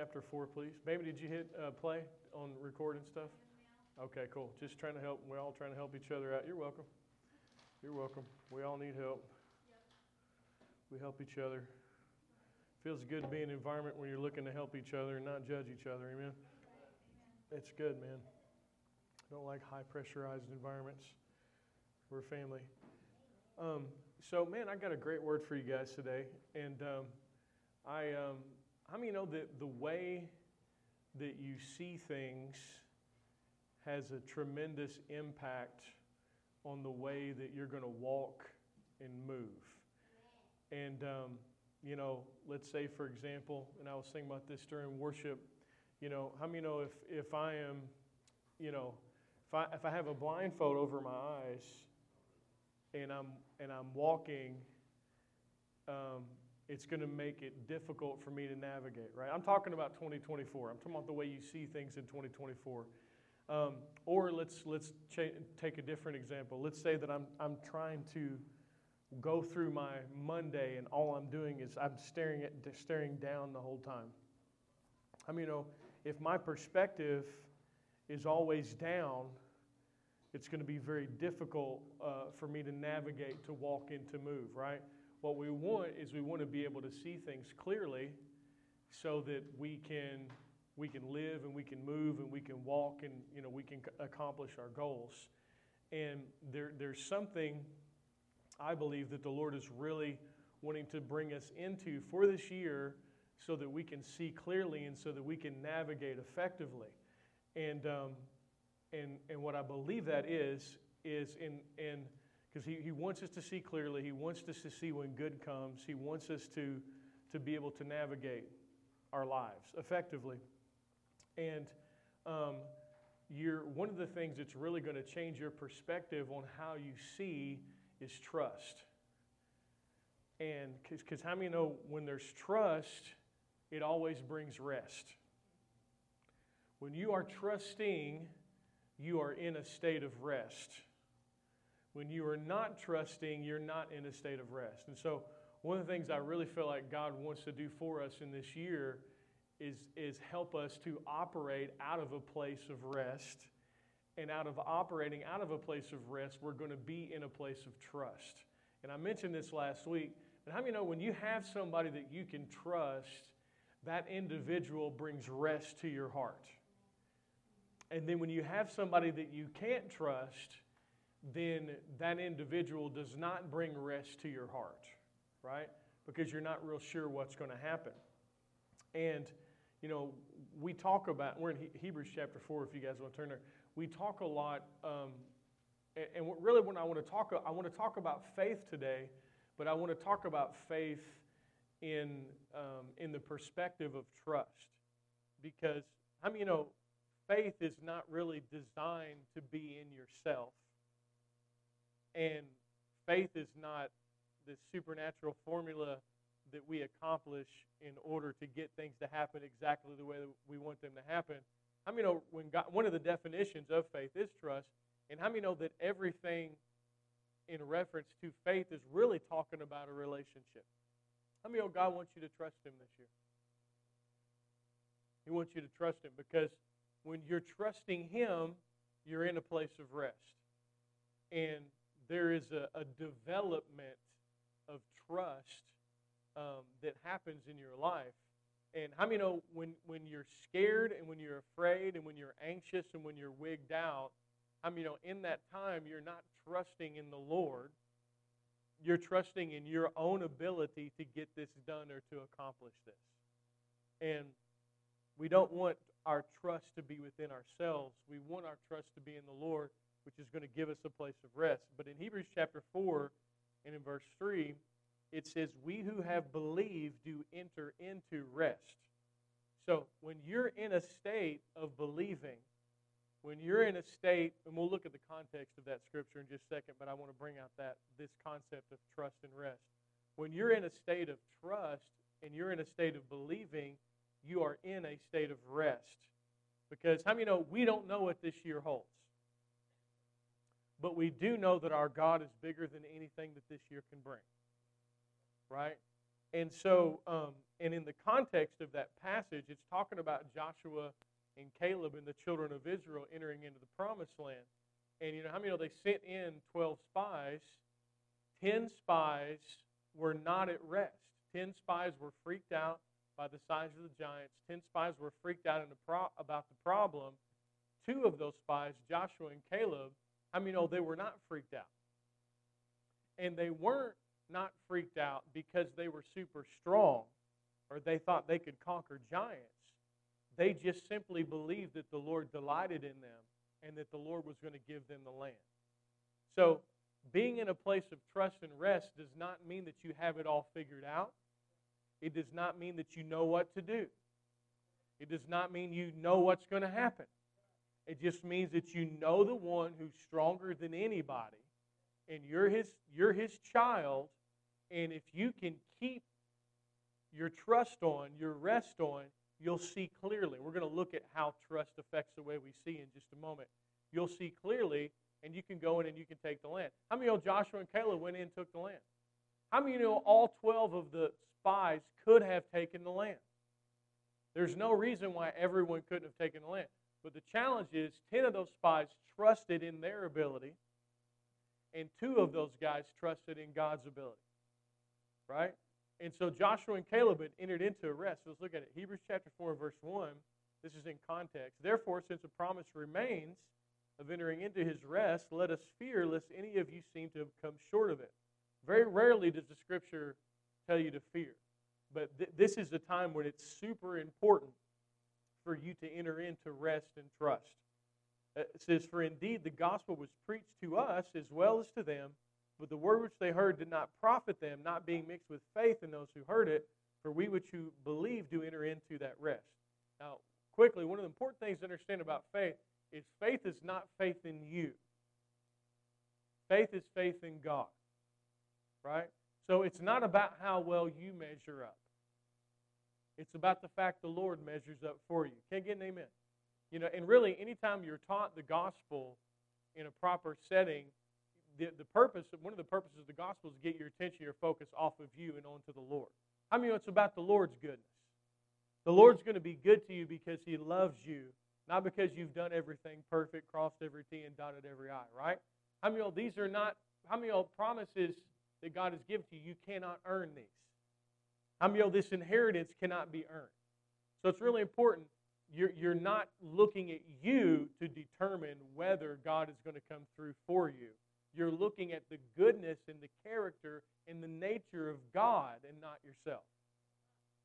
Chapter 4, please. Baby, did you hit play on recording stuff? Okay, cool. Just trying to help. We're all trying to help each other out. You're welcome. You're welcome. We all need help. We help each other. Feels good to be in an environment where you're looking to help each other and not judge each other. Amen? It's good, man. I don't like high pressurized environments. We're family. Man, I got a great word for you guys today. And how many of you know that the way that you see things has a tremendous impact on the way that you're going to walk and move? And, you know, let's say, for example, and I was thinking about this during worship, you know, how many of you know if I am, you know, if I have a blindfold over my eyes and I'm walking, it's going to make it difficult for me to navigate, right? I'm talking about 2024. I'm talking about the way you see things in 2024. Or let's take a different example. Let's say that I'm trying to go through my Monday and all I'm doing is I'm staring down the whole time. I mean, you know, if my perspective is always down, it's going to be very difficult for me to navigate, to walk in, to move, right? What we want is we want to be able to see things clearly so that we can live and we can move and we can walk and, you know, we can accomplish our goals. And there's something I believe that the Lord is really wanting to bring us into for this year so that we can see clearly and so that we can navigate effectively. And what I believe that is in because he wants us to see clearly. He wants us to see when good comes. He wants us to be able to navigate our lives effectively. And one of the things that's really going to change your perspective on how you see is trust. And because how many know when there's trust, it always brings rest. When you are trusting, you are in a state of rest. When you are not trusting, you're not in a state of rest. And so one of the things I really feel like God wants to do for us in this year is help us to operate out of a place of rest. And out of operating out of a place of rest, we're going to be in a place of trust. And I mentioned this last week. But how many know when you have somebody that you can trust, that individual brings rest to your heart? And then when you have somebody that you can't trust, then that individual does not bring rest to your heart, right? Because you're not real sure what's going to happen. And, you know, we talk about, we're in Hebrews chapter 4, if you guys want to turn there. We talk a lot, and really when I want to talk about faith today, but I want to talk about faith in the perspective of trust. Because, I mean, you know, faith is not really designed to be in yourself. And faith is not the supernatural formula that we accomplish in order to get things to happen exactly the way that we want them to happen. How many know when God, one of the definitions of faith is trust, and how many know that everything in reference to faith is really talking about a relationship? How many know God wants you to trust Him this year? He wants you to trust Him because when you're trusting Him, you're in a place of rest. And there is a development of trust that happens in your life. And how many know when you're scared and when you're afraid and when you're anxious and when you're wigged out, how many know in that time you're not trusting in the Lord. You're trusting in your own ability to get this done or to accomplish this. And we don't want our trust to be within ourselves. We want our trust to be in the Lord, which is going to give us a place of rest. But in Hebrews chapter 4 and in verse 3, it says, we who have believed do enter into rest. So when you're in a state of believing, when you're in a state, and we'll look at the context of that scripture in just a second, but I want to bring out this concept of trust and rest. When you're in a state of trust and you're in a state of believing, you are in a state of rest. Because how many know we don't know what this year holds? But we do know that our God is bigger than anything that this year can bring, right? And so, and in the context of that passage, it's talking about Joshua and Caleb and the children of Israel entering into the promised land. And you know how many know they sent in 12 spies? 10 spies were not at rest. 10 spies were freaked out by the size of the giants. 10 spies were freaked out about the problem. Two of those spies, Joshua and Caleb, I mean, oh, they were not freaked out. And they weren't not freaked out because they were super strong or they thought they could conquer giants. They just simply believed that the Lord delighted in them and that the Lord was going to give them the land. So being in a place of trust and rest does not mean that you have it all figured out. It does not mean that you know what to do. It does not mean you know what's going to happen. It just means that you know the one who's stronger than anybody, and you're his child, and if you can keep your trust on, your rest on, you'll see clearly. We're going to look at how trust affects the way we see in just a moment. You'll see clearly, and you can go in and you can take the land. How many of Joshua and Caleb went in and took the land? How many of you know all 12 of the spies could have taken the land? There's no reason why everyone couldn't have taken the land. But the challenge is 10 of those spies trusted in their ability, and 2 of those guys trusted in God's ability. Right? And so Joshua and Caleb had entered into a rest. So let's look at it. Hebrews chapter 4, verse 1. This is in context. Therefore, since a promise remains of entering into his rest, let us fear lest any of you seem to have come short of it. Very rarely does the Scripture tell you to fear. But this is the time when it's super important for you to enter into rest and trust. It says, for indeed the gospel was preached to us as well as to them, but the word which they heard did not profit them, not being mixed with faith in those who heard it, for we which who believe do enter into that rest. Now, quickly, one of the important things to understand about faith is not faith in you. Faith is faith in God, right? So it's not about how well you measure up. It's about the fact the Lord measures up for you. Can't get an amen. You know, and really, anytime you're taught the gospel in a proper setting, one of the purposes of the gospel is to get your attention, your focus off of you and onto the Lord. I mean, it's about the Lord's goodness. The Lord's going to be good to you because He loves you, not because you've done everything perfect, crossed every T and dotted every I, right? I mean, these are not, how many promises that God has given to you, you cannot earn these. I mean, this inheritance cannot be earned. So it's really important. You're not looking at you to determine whether God is going to come through for you. You're looking at the goodness and the character and the nature of God and not yourself.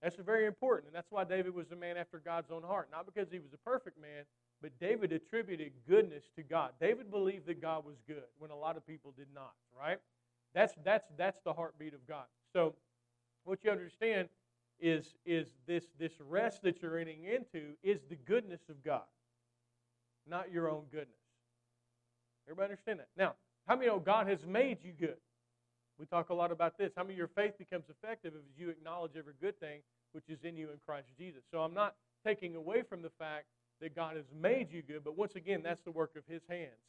That's very important. And that's why David was a man after God's own heart. Not because he was a perfect man, but David attributed goodness to God. David believed that God was good when a lot of people did not, right? That's the heartbeat of God. So what you understand is this rest that you're entering into is the goodness of God, not your own goodness. Everybody understand that? Now, how many know God has made you good? We talk a lot about this. How many of your faith becomes effective if you acknowledge every good thing which is in you in Christ Jesus? So I'm not taking away from the fact that God has made you good, but once again, that's the work of His hands.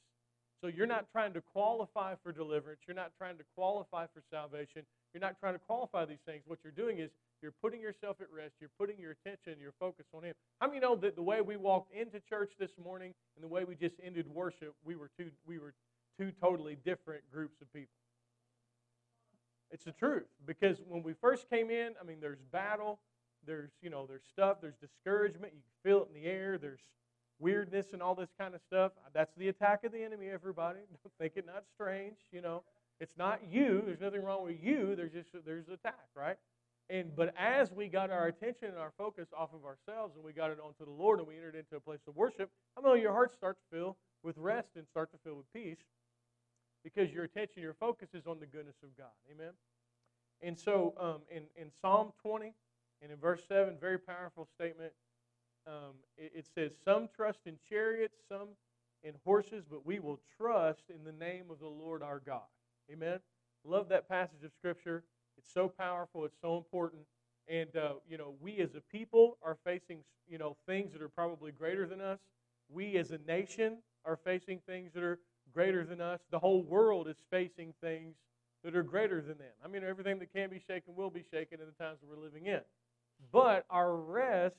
So you're not trying to qualify for deliverance. You're not trying to qualify for salvation. You're not trying to qualify these things. What you're doing is you're putting yourself at rest. You're putting your attention, your focus on Him. How many know that the way we walked into church this morning and the way we just ended worship, we were two totally different groups of people? It's the truth, because when we first came in, I mean, there's battle, there's stuff, there's discouragement. You can feel it in the air. There's weirdness and all this kind of stuff. That's the attack of the enemy, everybody. Don't think it not strange, It's not you. There's nothing wrong with you. There's attack, right? But as we got our attention and our focus off of ourselves and we got it onto the Lord and we entered into a place of worship, I know your heart starts to fill with rest and start to fill with peace because your attention, your focus is on the goodness of God. Amen? And so in Psalm 20 and in verse 7, very powerful statement, it says, some trust in chariots, some in horses, but we will trust in the name of the Lord our God. Amen? Love that passage of Scripture. It's so powerful. It's so important. And, we as a people are facing, things that are probably greater than us. We as a nation are facing things that are greater than us. The whole world is facing things that are greater than them. I mean, everything that can be shaken will be shaken in the times that we're living in. But our rest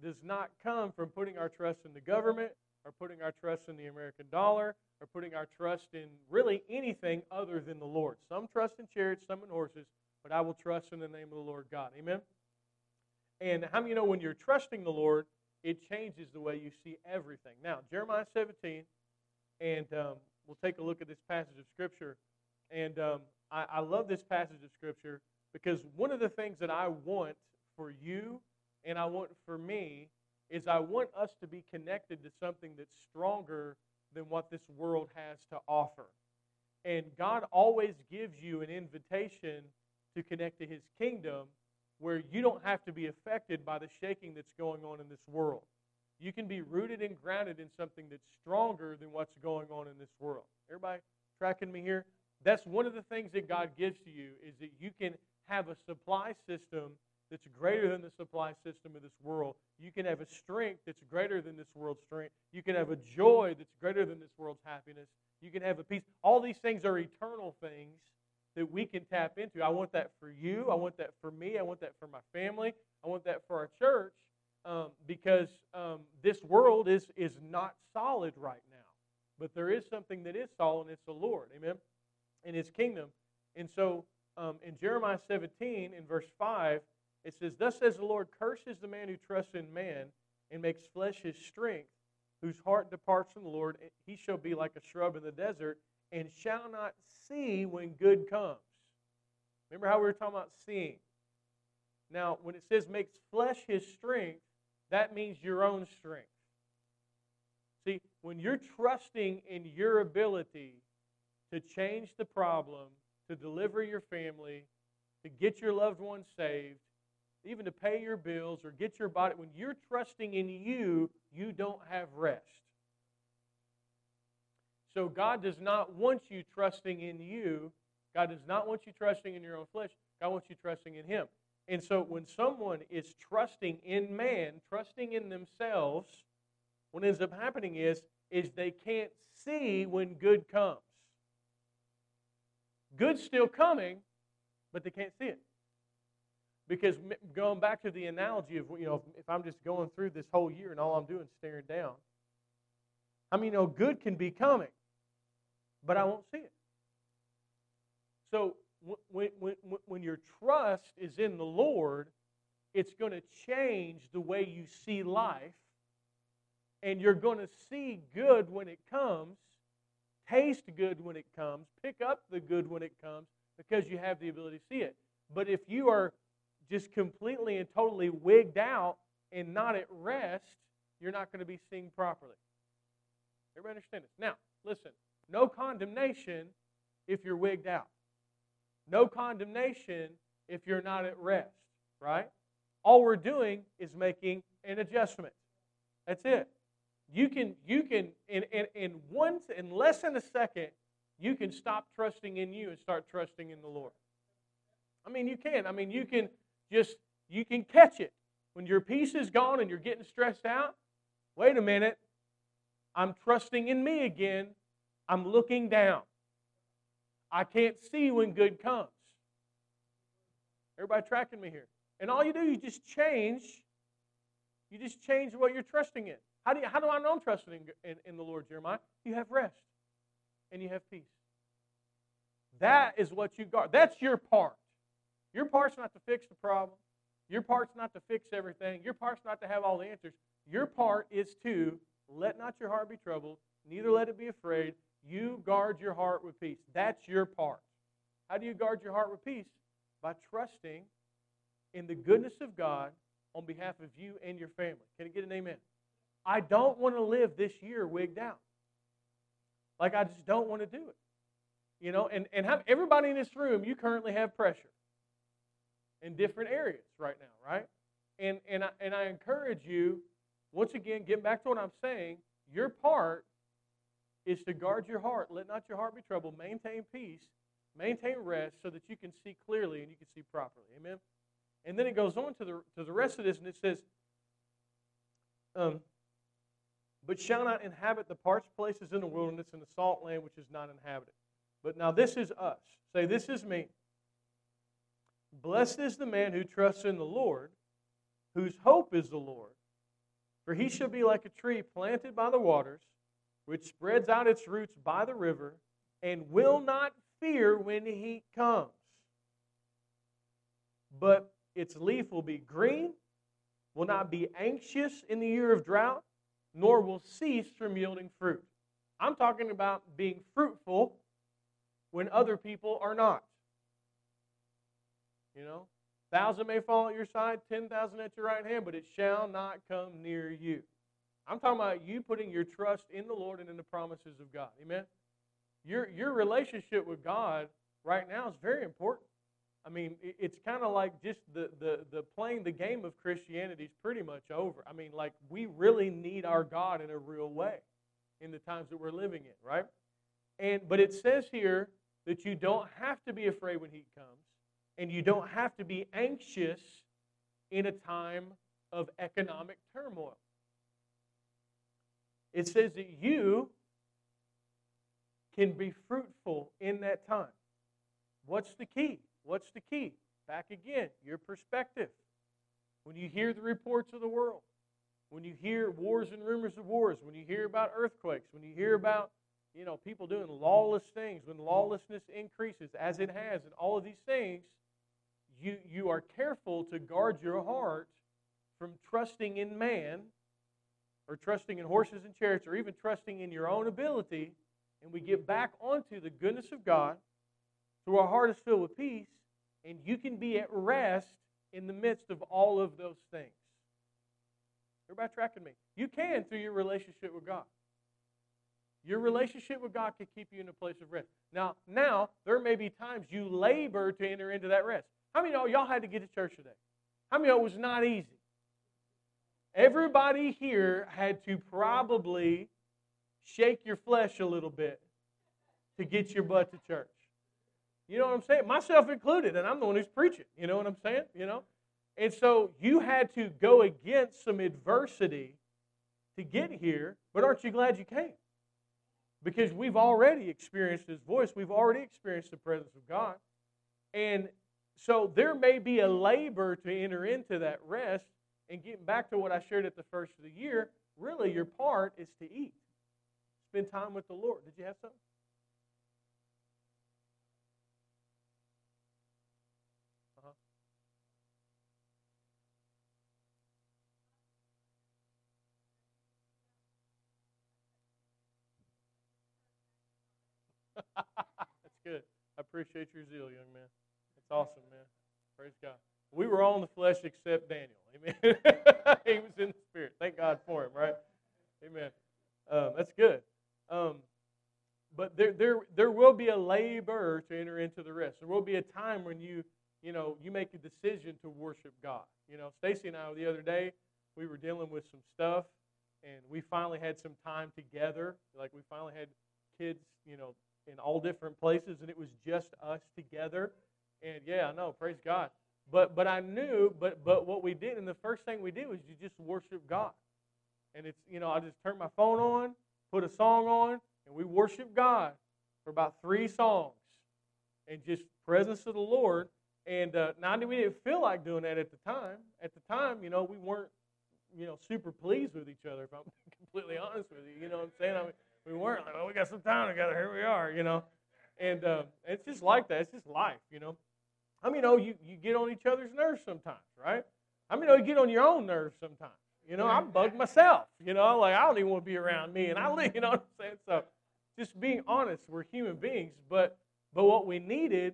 does not come from putting our trust in the government or putting our trust in the American dollar or putting our trust in really anything other than the Lord. Some trust in chariots, some in horses, but I will trust in the name of the Lord God. Amen? And how many of you know when you're trusting the Lord, it changes the way you see everything. Now, Jeremiah 17, and we'll take a look at this passage of Scripture. And I love this passage of Scripture because one of the things that I want for you and I want for me is I want us to be connected to something that's stronger than what this world has to offer. And God always gives you an invitation to connect to His kingdom where you don't have to be affected by the shaking that's going on in this world. You can be rooted and grounded in something that's stronger than what's going on in this world. Everybody tracking me here? That's one of the things that God gives to you is that you can have a supply system that's greater than the supply system of this world. You can have a strength that's greater than this world's strength. You can have a joy that's greater than this world's happiness. You can have a peace. All these things are eternal things that we can tap into. I want that for you. I want that for me. I want that for my family. I want that for our church because this world is not solid right now. But there is something that is solid, and it's the Lord, amen, and His kingdom. And so in Jeremiah 17, in verse 5, it says, "Thus says the Lord, curses the man who trusts in man and makes flesh his strength, whose heart departs from the Lord. He shall be like a shrub in the desert and shall not see when good comes." Remember how we were talking about seeing. Now, when it says makes flesh his strength, that means your own strength. See, when you're trusting in your ability to change the problem, to deliver your family, to get your loved one saved, even to pay your bills or get your body, when you're trusting in you, you don't have rest. So God does not want you trusting in you. God does not want you trusting in your own flesh. God wants you trusting in Him. And so when someone is trusting in man, trusting in themselves, what ends up happening is they can't see when good comes. Good's still coming, but they can't see it. Because going back to the analogy of, you know, if I'm just going through this whole year and all I'm doing is staring down, I mean, you know, good can be coming, but I won't see it. So when your trust is in the Lord, it's going to change the way you see life, and you're going to see good when it comes, taste good when it comes, pick up the good when it comes, because you have the ability to see it. But if you are just completely and totally wigged out and not at rest, you're not going to be seen properly. Everybody understand this? Now, listen, no condemnation if you're wigged out. No condemnation if you're not at rest, right? All we're doing is making an adjustment. That's it. You can in less than a second, you can stop trusting in you and start trusting in the Lord. I mean, you can. I mean, you can catch it. When your peace is gone and you're getting stressed out, wait a minute, I'm trusting in me again. I'm looking down. I can't see when good comes. Everybody tracking me here? And all you do, you just change what you're trusting in. How do I know I'm trusting in the Lord, Jeremiah? You have rest and you have peace. That is what you guard. That's your part. Your part's not to fix the problem. Your part's not to fix everything. Your part's not to have all the answers. Your part is to let not your heart be troubled, neither let it be afraid. You guard your heart with peace. That's your part. How do you guard your heart with peace? By trusting in the goodness of God on behalf of you and your family. Can I get an amen? I don't want to live this year wigged out. Like, I just don't want to do it. You know, and have everybody in this room, you currently have pressure in different areas right now, right? And I encourage you, once again, getting back to what I'm saying, your part is to guard your heart. Let not your heart be troubled. Maintain peace. Maintain rest so that you can see clearly and you can see properly. Amen? And then it goes on to the rest of this, and it says, but shall not inhabit the parched places in the wilderness and the salt land which is not inhabited. But now this is us. Say, this is me. Blessed is the man who trusts in the Lord, whose hope is the Lord. For he shall be like a tree planted by the waters, which spreads out its roots by the river, and will not fear when the heat comes. But its leaf will be green, will not be anxious in the year of drought, nor will cease from yielding fruit. I'm talking about being fruitful when other people are not. You know, 1,000 may fall at your side, 10,000 at your right hand, but it shall not come near you. I'm talking about you putting your trust in the Lord and in the promises of God. Amen? Your relationship with God right now is very important. I mean, it's kind of like just the playing the game of Christianity is pretty much over. I mean, like, we really need our God in a real way in the times that we're living in, right? But it says here that you don't have to be afraid when heat comes, and you don't have to be anxious in a time of economic turmoil. It says that you can be fruitful in that time. What's the key? What's the key? Back again, your perspective. When you hear the reports of the world, when you hear wars and rumors of wars, when you hear about earthquakes, when you hear about, you know, people doing lawless things, when lawlessness increases, as it has, and all of these things, you are careful to guard your heart from trusting in man, or trusting in horses and chariots, or even trusting in your own ability, and we get back onto the goodness of God, so our heart is filled with peace, and you can be at rest in the midst of all of those things. Everybody tracking me? You can through your relationship with God. Your relationship with God can keep you in a place of rest. Now there may be times you labor to enter into that rest. How many of y'all had to get to church today? How many of y'all, it was not easy? Everybody here had to probably shake your flesh a little bit to get your butt to church. You know what I'm saying? Myself included, and I'm the one who's preaching. You know what I'm saying? You know? And so you had to go against some adversity to get here, but aren't you glad you came? Because we've already experienced His voice. We've already experienced the presence of God. And so there may be a labor to enter into that rest. And getting back to what I shared at the first of the year, really your part is to eat. Spend time with the Lord. Did you have something? That's good. I appreciate your zeal, young man. That's awesome, man. Praise God. We were all in the flesh except Daniel. Amen. He was in the spirit. Thank God for him, right? Amen. That's good. But there will be a labor to enter into the rest. There will be a time when you make a decision to worship God. You know, Stacy and I, the other day, we were dealing with some stuff, and we finally had some time together. Like, we finally had kids, you know, in all different places, and it was just us together. And yeah, I know, praise God. But I knew, but what we did, and the first thing we did was you just worship God. And it's, you know, I just turned my phone on, put a song on, and we worship God for about 3 songs. And just presence of the Lord. And now we didn't feel like doing that at the time. At the time, you know, we weren't, you know, super pleased with each other, if I'm completely honest with you. You know what I'm saying? I mean, we weren't like, oh, we got some time together. Here we are, you know. And it's just like that. It's just life, you know. I mean, you get on each other's nerves sometimes, right? I mean, you get on your own nerves sometimes. You know, I bug myself. You know, like, I don't even want to be around me. And you know what I'm saying? So just being honest, we're human beings. But what we needed,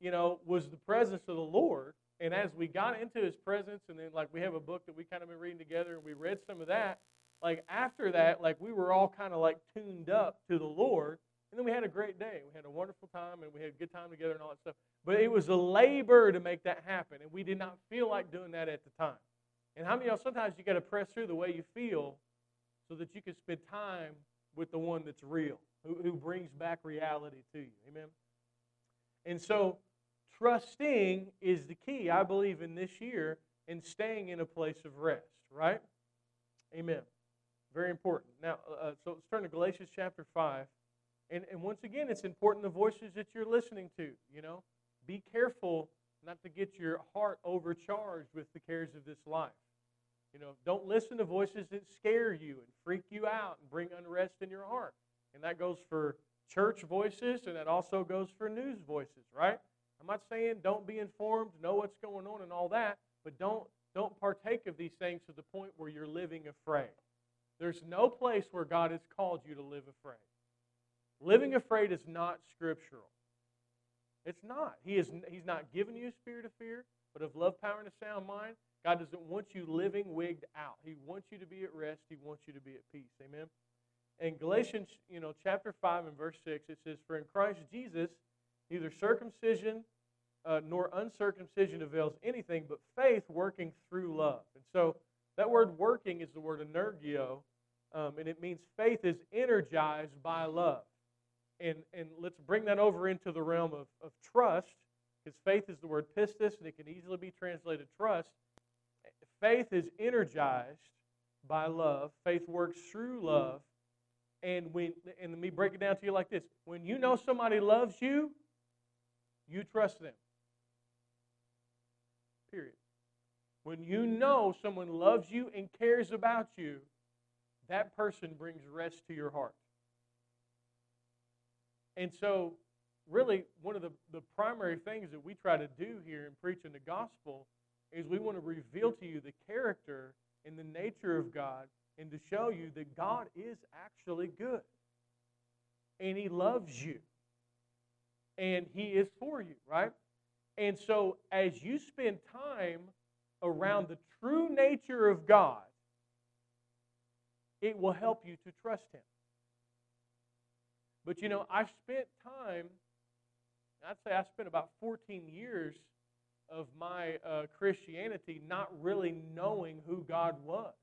you know, was the presence of the Lord. And as we got into His presence, and then, like, we have a book that we kind of been reading together, and we read some of that. Like, after that, like, we were all kind of, like, tuned up to the Lord. And then we had a great day. We had a wonderful time, and we had a good time together and all that stuff. But it was a labor to make that happen, and we did not feel like doing that at the time. And how many of y'all, sometimes you got to press through the way you feel so that you can spend time with the one that's real, who brings back reality to you. Amen? And so trusting is the key, I believe, in this year, in staying in a place of rest, right? Amen. Very important. Now, so let's turn to Galatians chapter 5. And once again, it's important the voices that you're listening to, you know. Be careful not to get your heart overcharged with the cares of this life. You know, don't listen to voices that scare you and freak you out and bring unrest in your heart. And that goes for church voices, and that also goes for news voices, right? I'm not saying don't be informed, know what's going on and all that, but don't partake of these things to the point where you're living afraid. There's no place where God has called you to live afraid. Living afraid is not scriptural. It's not. He's not giving you a spirit of fear, but of love, power, and a sound mind. God doesn't want you living wigged out. He wants you to be at rest. He wants you to be at peace. Amen? In Galatians, chapter 5 and verse 6, it says, "For in Christ Jesus, neither circumcision nor uncircumcision avails anything, but faith working through love." And so that word working is the word energio, and it means faith is energized by love. And let's bring that over into the realm of trust, because faith is the word pistis, and it can easily be translated trust. Faith is energized by love. Faith works through love. And let me break it down to you like this. When you know somebody loves you, you trust them. Period. When you know someone loves you and cares about you, that person brings rest to your heart. And so, really, one of the primary things that we try to do here in preaching the gospel is we want to reveal to you the character and the nature of God, and to show you that God is actually good. And He loves you. And He is for you, right? And so, as you spend time around the true nature of God, it will help you to trust Him. But, I spent time, I'd say I spent about 14 years of my Christianity not really knowing who God was.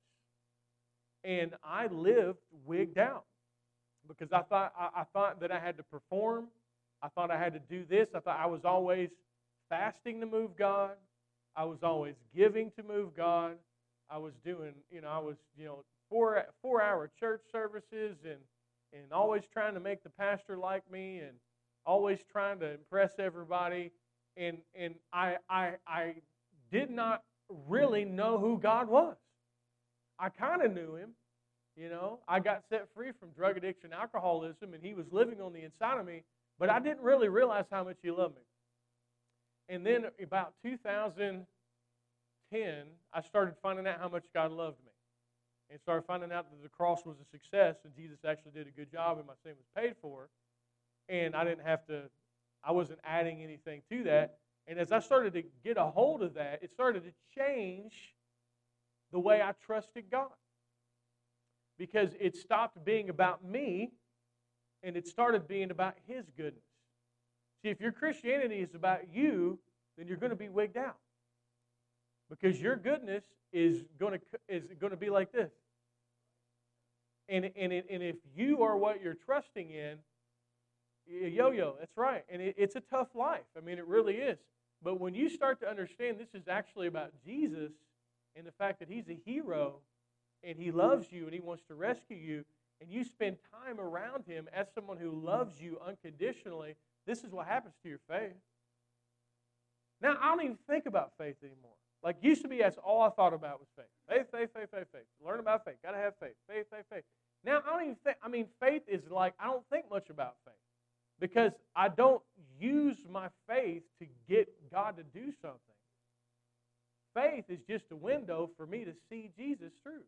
And I lived wigged out because I thought that I had to perform. I thought I had to do this. I thought I was always fasting to move God. I was always giving to move God. I was doing, four-hour church services and always trying to make the pastor like me and always trying to impress everybody. And I did not really know who God was. I kind of knew Him, I got set free from drug addiction, alcoholism, and He was living on the inside of me, but I didn't really realize how much He loved me. And then about 2010, I started finding out how much God loved me. And started finding out that the cross was a success and Jesus actually did a good job and my sin was paid for. And I wasn't adding anything to that. And as I started to get a hold of that, it started to change the way I trusted God. Because it stopped being about me and it started being about His goodness. See, if your Christianity is about you, then you're going to be wigged out. Because your goodness is going to be like this. And if you are what you're trusting in, yo-yo, that's right. And it's a tough life. I mean, it really is. But when you start to understand this is actually about Jesus and the fact that He's a hero and He loves you and He wants to rescue you, and you spend time around Him as someone who loves you unconditionally, this is what happens to your faith. Now, I don't even think about faith anymore. Like, used to be, that's all I thought about was faith. Faith, faith, faith, faith, faith. Learn about faith. Got to have faith. Faith, faith, faith. Now, I don't even think, faith is like, I don't think much about faith because I don't use my faith to get God to do something. Faith is just a window for me to see Jesus through,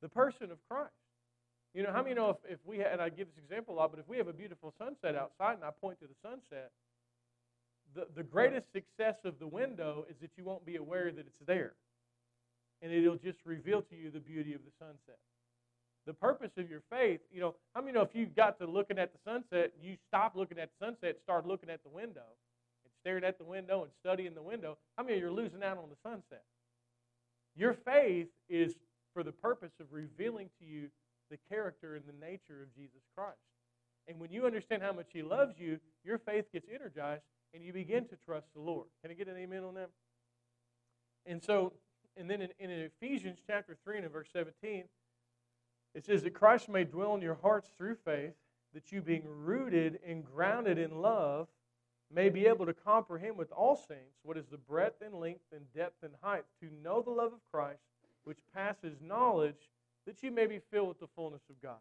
the person of Christ. How many know if we had, and I give this example a lot, but if we have a beautiful sunset outside and I point to the sunset, the greatest success of the window is that you won't be aware that it's there. And it'll just reveal to you the beauty of the sunset. The purpose of your faith, how many know if you got to looking at the sunset, you stop looking at the sunset, start looking at the window, and staring at the window and studying the window, how many of you are losing out on the sunset? Your faith is for the purpose of revealing to you the character and the nature of Jesus Christ. And when you understand how much He loves you, your faith gets energized, and you begin to trust the Lord. Can I get an amen on that? And so, and then in Ephesians chapter 3 and in verse 17, it says that Christ may dwell in your hearts through faith, that you, being rooted and grounded in love, may be able to comprehend with all saints what is the breadth and length and depth and height, to know the love of Christ, which passes knowledge, that you may be filled with the fullness of God.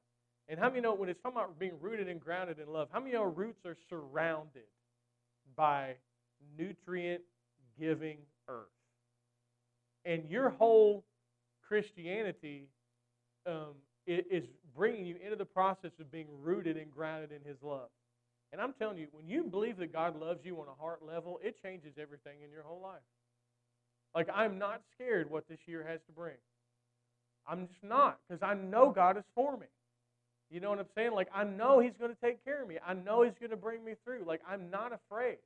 And how many know, when it's talking about being rooted and grounded in love, how many know roots are surrounded by nutrient-giving earth? And your whole Christianity is bringing you into the process of being rooted and grounded in His love. And I'm telling you, when you believe that God loves you on a heart level, it changes everything in your whole life. Like, I'm not scared what this year has to bring. I'm just not, because I know God is for me. You know what I'm saying? Like, I know He's going to take care of me. I know He's going to bring me through. Like, I'm not afraid.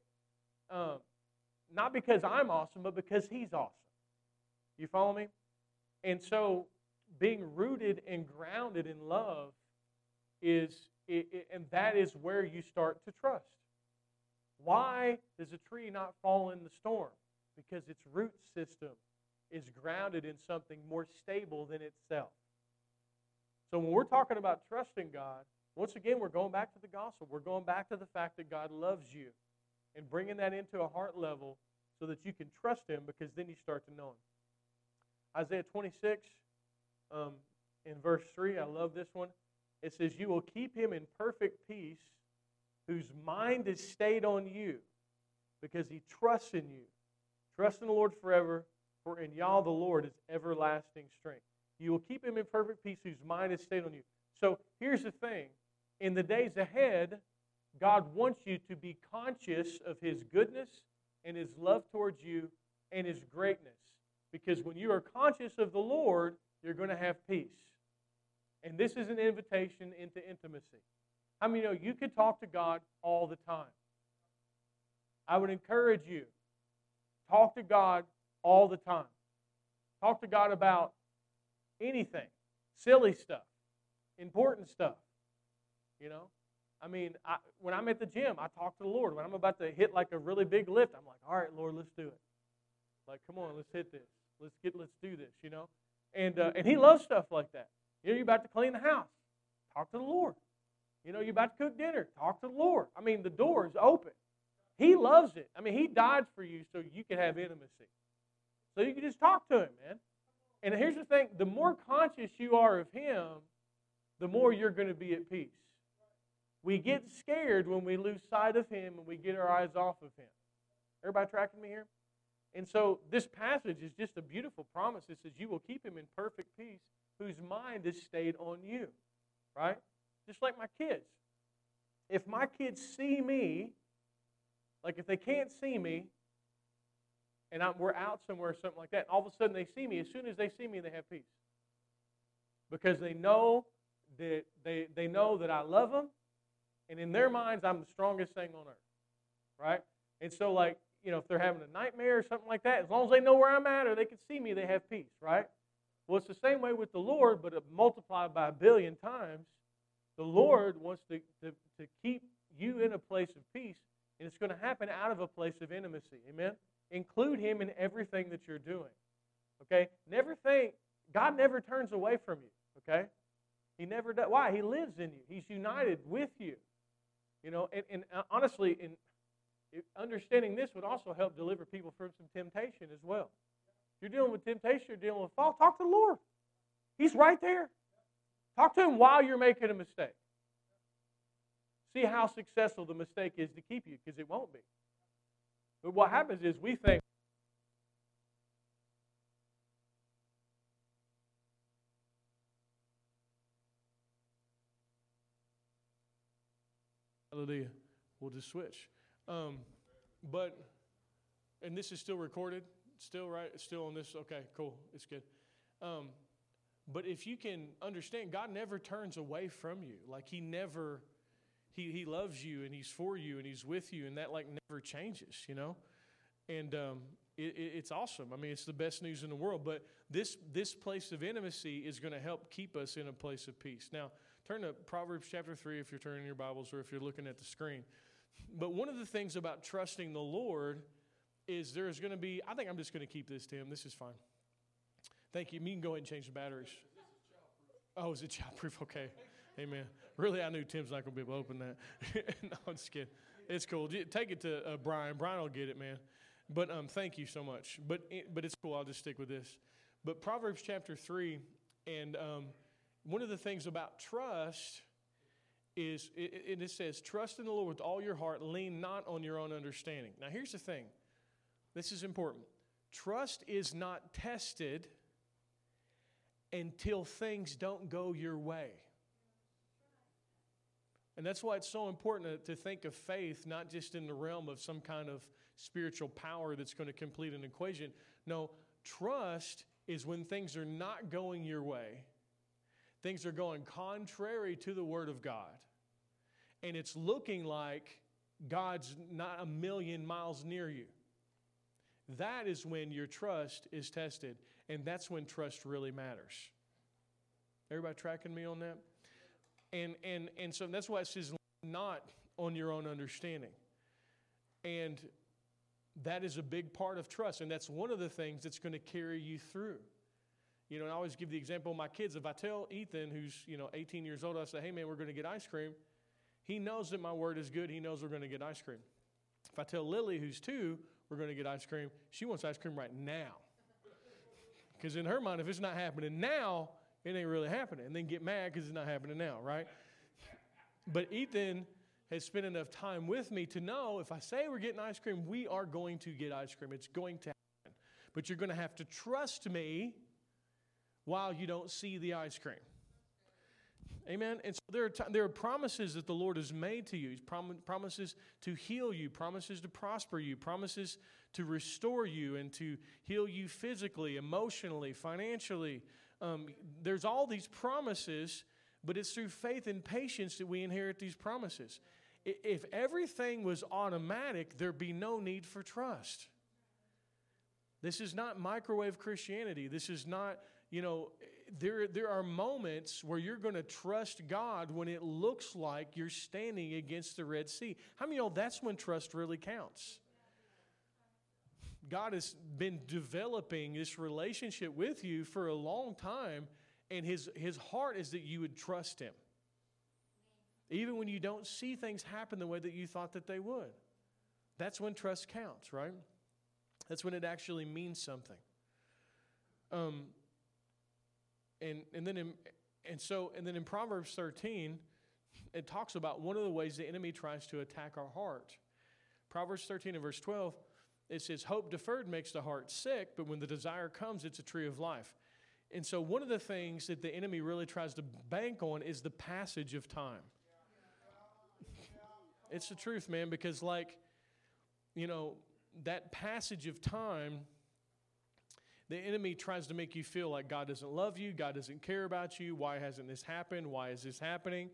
Not because I'm awesome, but because He's awesome. You follow me? And so, being rooted and grounded in love is, and that is where you start to trust. Why does a tree not fall in the storm? Because its root system is grounded in something more stable than itself. So when we're talking about trusting God, once again, we're going back to the gospel. We're going back to the fact that God loves you and bringing that into a heart level so that you can trust Him, because then you start to know Him. Isaiah 26, in verse 3, I love this one. It says, "You will keep him in perfect peace, whose mind is stayed on you, because he trusts in you. Trust in the Lord forever, for in Yah the Lord is everlasting strength." You will keep him in perfect peace, whose mind is stayed on you. So here's the thing. In the days ahead, God wants you to be conscious of His goodness and His love towards you and His greatness. Because when you are conscious of the Lord, you're going to have peace. And this is an invitation into intimacy. I mean, you know, you could talk to God all the time. I would encourage you, talk to God all the time. Talk to God about anything, silly stuff, important stuff, you know. I mean, when I'm at the gym, I talk to the Lord. When I'm about to hit like a really big lift, I'm like, all right, Lord, let's do it. Like, come on, let's hit this. Let's do this, you know. And He loves stuff like that. You know, you're about to clean the house. Talk to the Lord. You know, you're about to cook dinner. Talk to the Lord. I mean, the door is open. He loves it. I mean, He died for you so you could have intimacy. So you can just talk to Him, man. And here's the thing. The more conscious you are of Him, the more you're going to be at peace. We get scared when we lose sight of Him and we get our eyes off of Him. Everybody tracking me here? And so this passage is just a beautiful promise. It says, you will keep him in perfect peace, whose mind is stayed on you, right? Just like my kids. If my kids see me, like if they can't see me, and we're out somewhere or something like that, all of a sudden they see me. As soon as they see me, they have peace. Because they know that they know that I love them, and in their minds, I'm the strongest thing on earth, right? And so, like, you know, if they're having a nightmare or something like that, as long as they know where I'm at or they can see me, they have peace, right? Well, it's the same way with the Lord, but multiplied by a billion times. The Lord wants to keep you in a place of peace, and it's going to happen out of a place of intimacy. Amen? Include Him in everything that you're doing, okay? Never think, God never turns away from you, okay? He never does. Why? He lives in you. He's united with you, you know, and honestly, understanding this would also help deliver people from some temptation as well. You're dealing with temptation, you're dealing with fall, talk to the Lord. He's right there. Talk to Him while you're making a mistake. See how successful the mistake is to keep you, because it won't be. But what happens is we think, hallelujah, we'll just switch. But, and this is still recorded. Still, right? Still on this? Okay, cool. It's good. But if you can understand, God never turns away from you. Like, He never, He loves you, and He's for you, and He's with you, and that, like, never changes, you know? And it's awesome. I mean, it's the best news in the world. But this place of intimacy is going to help keep us in a place of peace. Now, turn to Proverbs chapter 3 if you're turning your Bibles or if you're looking at the screen. But one of the things about trusting the Lord is there's going to be, I think I'm just going to keep this, Tim. This is fine. Thank you. You can go ahead and change the batteries. Oh, is it childproof? Okay. Amen. Really, I knew Tim's not going to be able to open that. No, I'm just kidding. It's cool. Take it to Brian. Brian will get it, man. But thank you so much. But it's cool. I'll just stick with this. But Proverbs chapter 3, and one of the things about trust is, it says, trust in the Lord with all your heart, lean not on your own understanding. Now, here's the thing. This is important. Trust is not tested until things don't go your way. And that's why it's so important to think of faith not just in the realm of some kind of spiritual power that's going to complete an equation. No, trust is when things are not going your way. Things are going contrary to the Word of God. And it's looking like God's not a million miles near you. That is when your trust is tested. And that's when trust really matters. Everybody tracking me on that? And so that's why it says, not on your own understanding. And that is a big part of trust. And that's one of the things that's going to carry you through. You know, and I always give the example of my kids. If I tell Ethan, who's, 18 years old, I say, hey, man, we're going to get ice cream. He knows that my word is good. He knows we're going to get ice cream. If I tell Lily, who's 2, we're going to get ice cream, she wants ice cream right now. Because in her mind, if it's not happening now, it ain't really happening. And then get mad because it's not happening now, right? But Ethan has spent enough time with me to know if I say we're getting ice cream, we are going to get ice cream. It's going to happen. But you're going to have to trust me while you don't see the ice cream. Amen? And so there are promises that the Lord has made to you. He's promises to heal you, promises to prosper you, promises to restore you and to heal you physically, emotionally, financially. There's all these promises, but it's through faith and patience that we inherit these promises. If everything was automatic, there'd be no need for trust. This is not microwave Christianity. This is not, there are moments where you're going to trust God when it looks like you're standing against the Red Sea. How many of y'all, that's when trust really counts? God has been developing this relationship with you for a long time, and his heart is that you would trust him. Even when you don't see things happen the way that you thought that they would. That's when trust counts, right? That's when it actually means something. And then in Proverbs 13, it talks about one of the ways the enemy tries to attack our heart. Proverbs 13 and verse 12, it says, hope deferred makes the heart sick, but when the desire comes, it's a tree of life. And so one of the things that the enemy really tries to bank on is the passage of time. It's the truth, man, because that passage of time, the enemy tries to make you feel like God doesn't love you, God doesn't care about you, why hasn't this happened, why is this happening?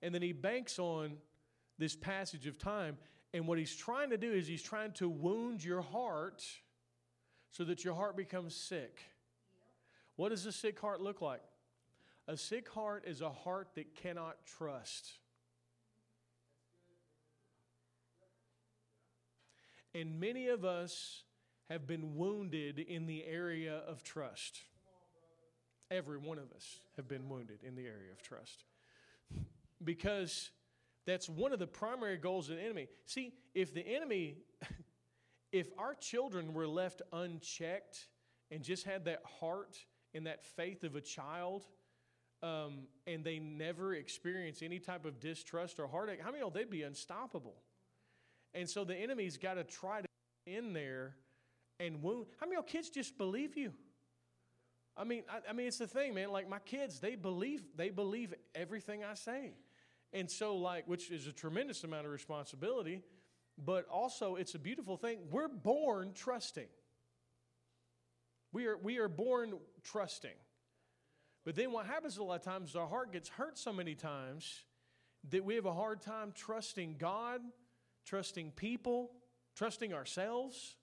And then he banks on this passage of time, and what he's trying to do is he's trying to wound your heart so that your heart becomes sick. What does a sick heart look like? A sick heart is a heart that cannot trust. And many of us have been wounded in the area of trust. Every one of us have been wounded in the area of trust. Because that's one of the primary goals of the enemy. See, if our children were left unchecked and just had that heart and that faith of a child, and they never experience any type of distrust or heartache, how many of y'all, they'd be unstoppable? And so the enemy's got to try to get in there and wound. How many of y'all kids just believe you? I mean, it's the thing, man. Like my kids, they believe everything I say. And so which is a tremendous amount of responsibility, but also it's a beautiful thing. We're born trusting. We are born trusting. But then what happens a lot of times is our heart gets hurt so many times that we have a hard time trusting God, trusting people, trusting ourselves.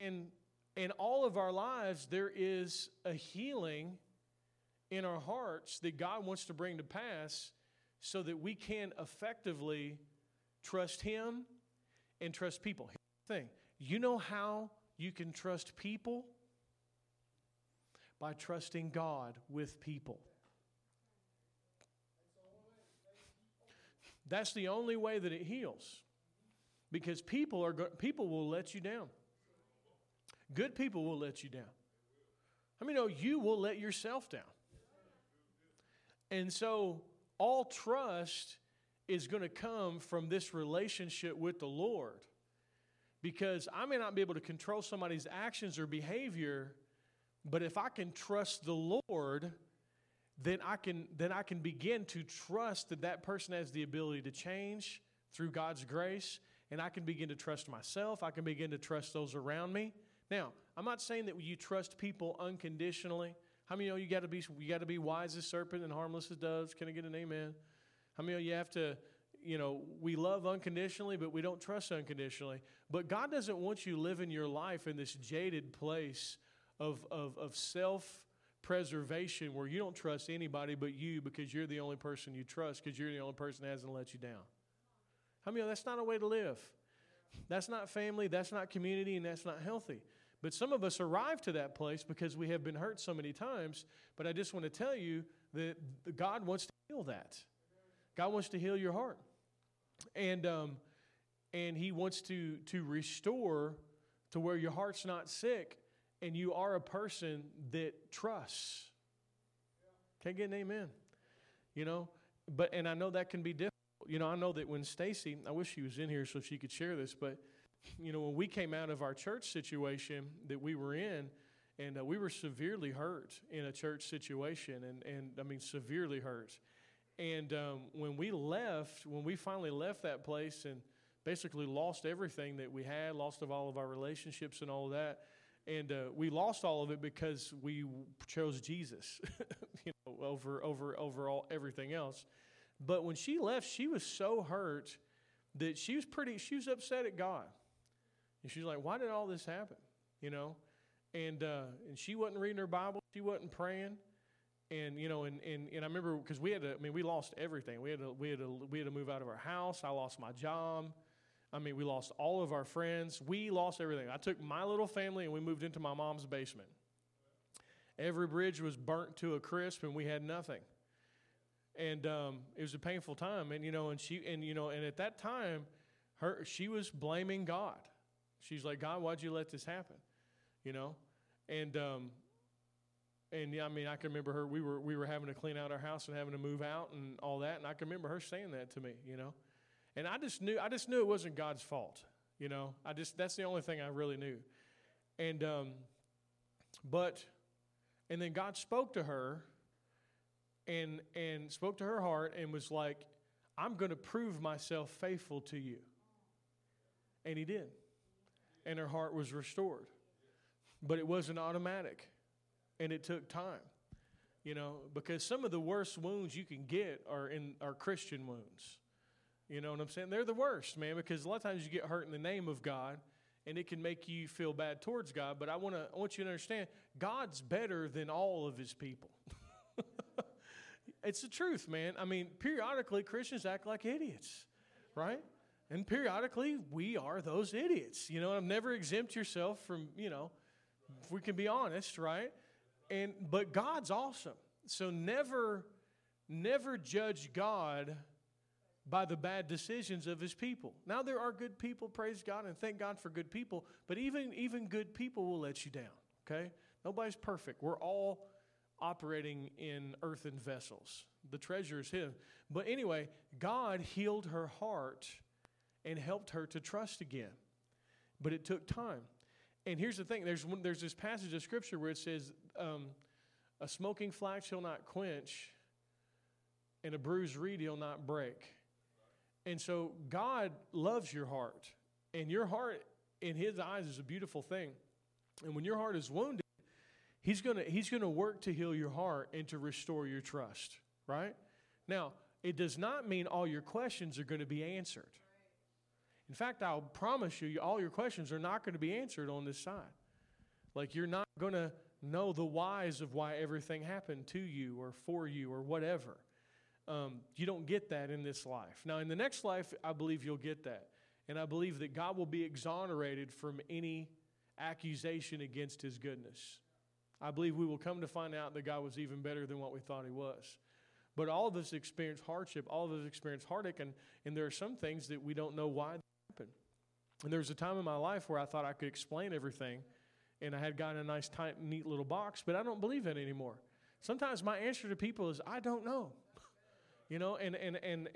And in all of our lives, there is a healing in our hearts that God wants to bring to pass so that we can effectively trust Him and trust people. Here's the thing. You know how you can trust people? By trusting God with people. That's the only way that it heals, because people will let you down. Good people will let you down. I mean, no, you will let yourself down. And so all trust is going to come from this relationship with the Lord, because I may not be able to control somebody's actions or behavior, but if I can trust the Lord, then I can begin to trust that that person has the ability to change through God's grace, and I can begin to trust myself. I can begin to trust those around me. Now, I'm not saying that you trust people unconditionally. How many of you you got to be wise as serpent and harmless as doves? Can I get an amen? How many of you have to, we love unconditionally, but we don't trust unconditionally. But God doesn't want you living your life in this jaded place of self-preservation where you don't trust anybody but you, because you're the only person you trust, because you're the only person that hasn't let you down. How many of you, that's not a way to live. That's not family, that's not community, and that's not healthy. But some of us arrive to that place because we have been hurt so many times. But I just want to tell you that God wants to heal that. God wants to heal your heart. And He wants to restore to where your heart's not sick and you are a person that trusts. Can't get an amen. But I know that can be difficult. I know that when Stacy, I wish she was in here so she could share this, but when we came out of our church situation that we were in, and we were severely hurt in a church situation, and severely hurt. And when we finally left that place and basically lost everything that we had, lost of all of our relationships and all of that, and we lost all of it because we chose Jesus, over all everything else. But when she left, she was so hurt that she was upset at God. And she's like, why did all this happen? And she wasn't reading her Bible. She wasn't praying. And, I remember, because we lost everything. We had to move out of our house. I lost my job. We lost all of our friends. We lost everything. I took my little family and we moved into my mom's basement. Every bridge was burnt to a crisp and we had nothing. And it was a painful time. And, and at that time, she was blaming God. She's like, God, why'd you let this happen? I can remember her, we were having to clean out our house and having to move out and all that. And I can remember her saying that to me, and I just knew it wasn't God's fault. That's the only thing I really knew. And then God spoke to her and spoke to her heart and was like, I'm going to prove myself faithful to you. And He did. And her heart was restored. But it wasn't automatic. And it took time. Because some of the worst wounds you can get are Christian wounds. You know what I'm saying? They're the worst, man, because a lot of times you get hurt in the name of God, and it can make you feel bad towards God. But I want you to understand, God's better than all of His people. It's the truth, man. Periodically Christians act like idiots, right? And periodically we are those idiots. Never exempt yourself from, if we can be honest, right? But God's awesome. So never judge God by the bad decisions of His people. Now there are good people, praise God, and thank God for good people, but even good people will let you down, okay? Nobody's perfect. We're all operating in earthen vessels. The treasure is His. But anyway, God healed her heart and helped her to trust again. But it took time. And here's the thing. There's this passage of Scripture where it says, a smoking flax he'll not quench, and a bruised reed he'll not break. And so God loves your heart. And your heart, in His eyes, is a beautiful thing. And when your heart is wounded, He's gonna work to heal your heart and to restore your trust, right? Now, it does not mean all your questions are going to be answered. In fact, I'll promise you, all your questions are not going to be answered on this side. Like, you're not going to know the whys of why everything happened to you or for you or whatever. You don't get that in this life. Now, in the next life, I believe you'll get that. And I believe that God will be exonerated from any accusation against His goodness. I believe we will come to find out that God was even better than what we thought He was. But all of us experience hardship. All of us experience heartache. And there are some things that we don't know why happen. And there was a time in my life where I thought I could explain everything. And I had gotten a nice, tight, neat little box. But I don't believe in it anymore. Sometimes my answer to people is, I don't know. You know, and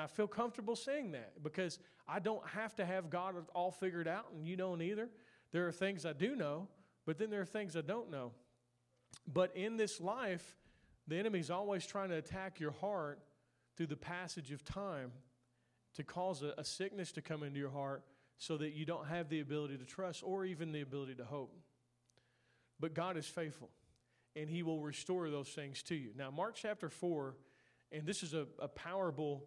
I feel comfortable saying that because I don't have to have God all figured out, and you don't either. There are things I do know, but then there are things I don't know. But in this life, the enemy's always trying to attack your heart through the passage of time to cause a sickness to come into your heart so that you don't have the ability to trust or even the ability to hope. But God is faithful, and He will restore those things to you. Now, Mark chapter 4. And this is a powerful,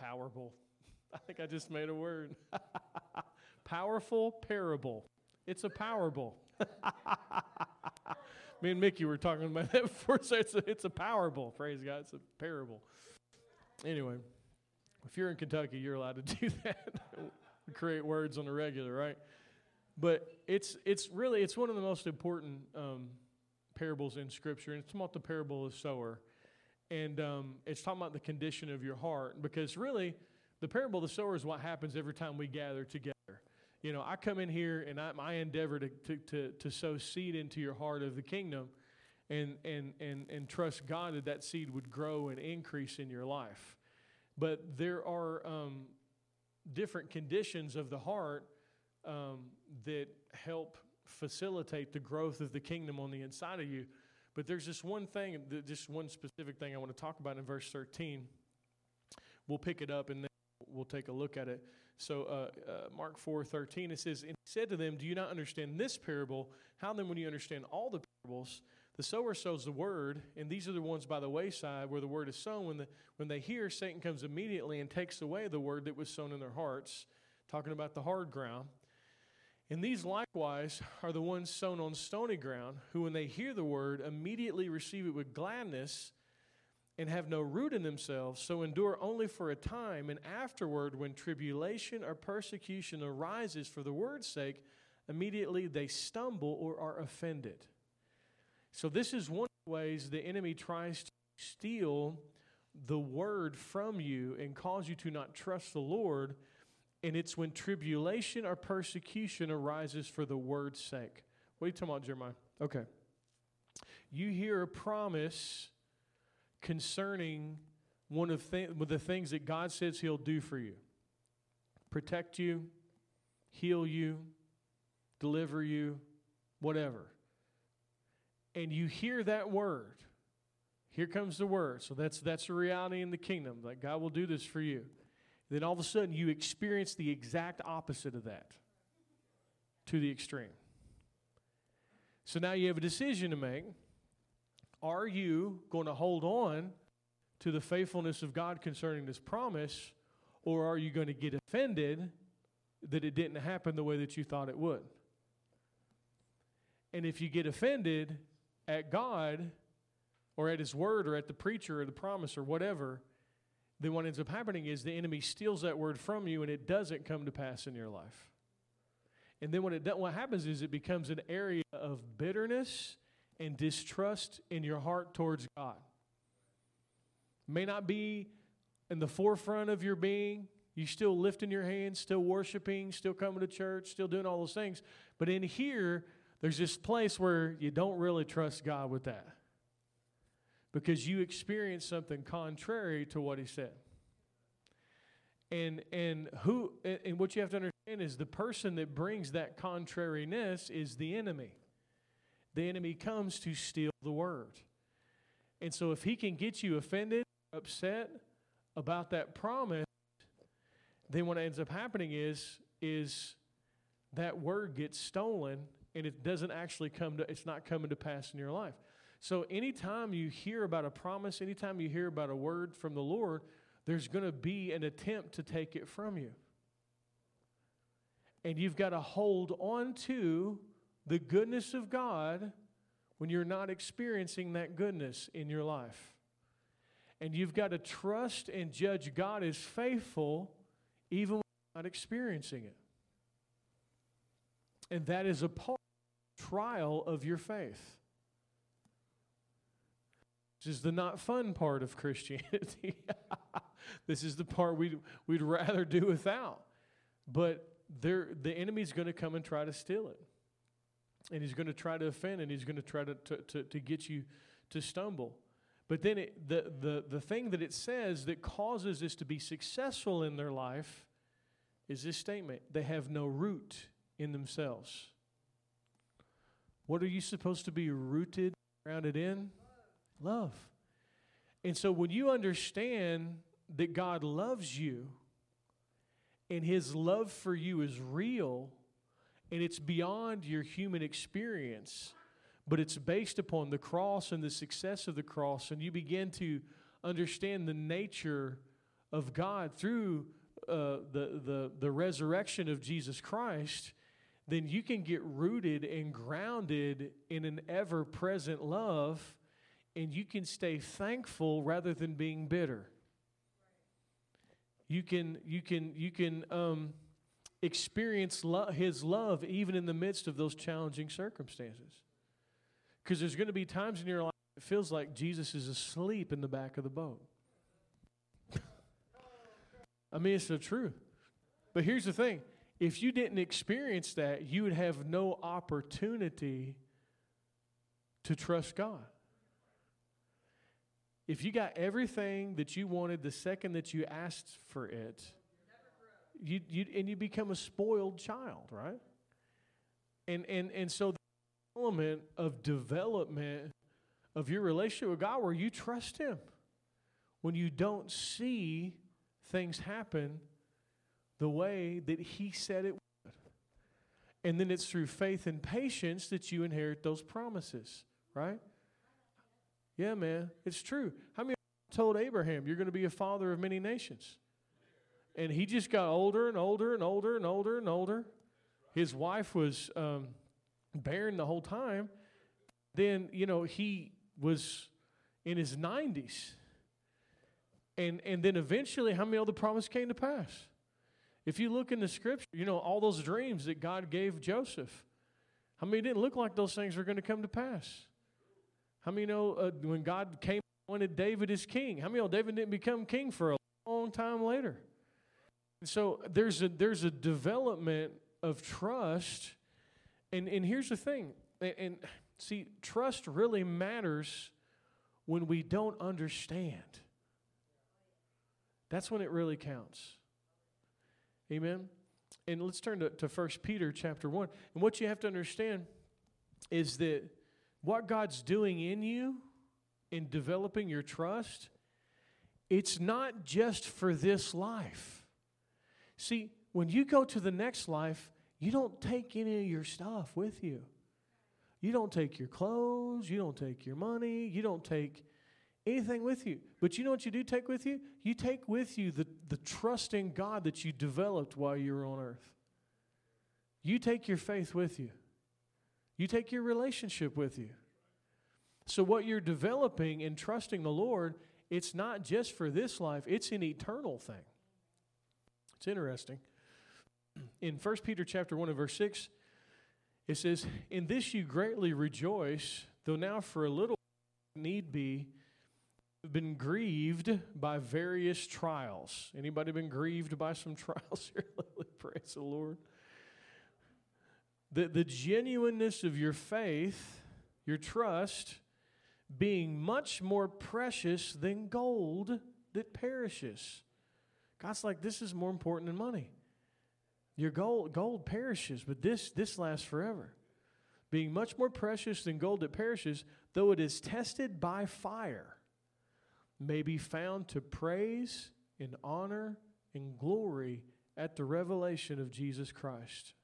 I think I just made a word, powerful parable. It's a parable. Me and Mickey were talking about that before, so it's a parable. Praise God, it's a parable. Anyway, if you're in Kentucky, you're allowed to do that. Create words on the regular, right? But it's really one of the most important parables in Scripture, and it's about the parable of the sower. And it's talking about the condition of your heart, because really the parable of the sower is what happens every time we gather together. You know, I come in here and I endeavor to sow seed into your heart of the kingdom and trust God that that seed would grow and increase in your life. But there are different conditions of the heart that help facilitate the growth of the kingdom on the inside of you. But there's this one thing, just one specific thing I want to talk about in verse 13. We'll pick it up and then we'll take a look at it. So Mark 4:13, it says, "And he said to them, do you not understand this parable? How then will you understand all the parables? The sower sows the word, and these are the ones by the wayside where the word is sown. When they hear, Satan comes immediately and takes away the word that was sown in their hearts," talking about the hard ground. "And these likewise are the ones sown on stony ground, who when they hear the word, immediately receive it with gladness and have no root in themselves, so endure only for a time. And afterward, when tribulation or persecution arises for the word's sake, immediately they stumble or are offended." So this is one of the ways the enemy tries to steal the word from you and cause you to not trust the Lord. And it's when tribulation or persecution arises for the word's sake. What are you talking about, Jeremiah? Okay. You hear a promise concerning one of the things that God says He'll do for you. Protect you, heal you, deliver you, whatever. And you hear that word. Here comes the word. So that's the reality in the kingdom, that God will do this for you. Then all of a sudden you experience the exact opposite of that to the extreme. So now you have a decision to make. Are you going to hold on to the faithfulness of God concerning this promise, or are you going to get offended that it didn't happen the way that you thought it would? And if you get offended at God or at His word or at the preacher or the promise or whatever, then what ends up happening is the enemy steals that word from you and it doesn't come to pass in your life. And then what happens is it becomes an area of bitterness and distrust in your heart towards God. It may not be in the forefront of your being. You're still lifting your hands, still worshiping, still coming to church, still doing all those things. But in here, there's this place where you don't really trust God with that, because you experienced something contrary to what He said. And what you have to understand is the person that brings that contrariness is the enemy. The enemy comes to steal the word. And so if he can get you offended, upset about that promise, then what ends up happening is that word gets stolen and it doesn't actually it's not coming to pass in your life. So anytime you hear about a promise, anytime you hear about a word from the Lord, there's going to be an attempt to take it from you. And you've got to hold on to the goodness of God when you're not experiencing that goodness in your life. And you've got to trust and judge God as faithful even when you're not experiencing it. And that is a part of the trial of your faith. This is the not fun part of Christianity. This is the part we'd rather do without. But the enemy's going to come and try to steal it. And he's going to try to offend, and he's going to try to get you to stumble. But then the thing that it says that causes us to be successful in their life is this statement: they have no root in themselves. What are you supposed to be rooted, grounded in? Love. And so when you understand that God loves you, and his love for you is real, and it's beyond your human experience, but it's based upon the cross and the success of the cross, and you begin to understand the nature of God through the resurrection of Jesus Christ, then you can get rooted and grounded in an ever-present love, and you can stay thankful rather than being bitter. You can experience his love even in the midst of those challenging circumstances. Because there's going to be times in your life it feels like Jesus is asleep in the back of the boat. I mean, it's the truth. But here's the thing. If you didn't experience that, you would have no opportunity to trust God. If you got everything that you wanted the second that you asked for it, you become a spoiled child, right? And so the element of development of your relationship with God, where you trust him. When you don't see things happen the way that he said it would. And then it's through faith and patience that you inherit those promises, right? Yeah, man, it's true. How many told Abraham, you're going to be a father of many nations? And he just got older and older and older and older and older. His wife was barren the whole time. Then, he was in his 90s. And then eventually, how many of the promise came to pass? If you look in the scripture, all those dreams that God gave Joseph, how many didn't look like those things were going to come to pass? How many when God came and wanted David as king? How many know David didn't become king for a long time later? And so there's a development of trust. And here's the thing. And see, trust really matters when we don't understand. That's when it really counts. Amen? And let's turn to 1 Peter chapter 1. And what you have to understand is that what God's doing in you, in developing your trust, it's not just for this life. See, when you go to the next life, you don't take any of your stuff with you. You don't take your clothes. You don't take your money. You don't take anything with you. But you know what you do take with you? You take with you the trust in God that you developed while you were on earth. You take your faith with you. You take your relationship with you. So what you're developing in trusting the Lord, it's not just for this life. It's an eternal thing. It's interesting. In 1 Peter chapter 1 and verse 6, it says, "In this you greatly rejoice, though now for a little need be, you've been grieved by various trials." Anybody been grieved by some trials here lately? Praise the Lord. The genuineness of your faith, your trust, being much more precious than gold that perishes. God's like, this is more important than money. Your gold perishes, but this lasts forever. Being much more precious than gold that perishes, though it is tested by fire, may be found to praise and honor and glory at the revelation of Jesus Christ.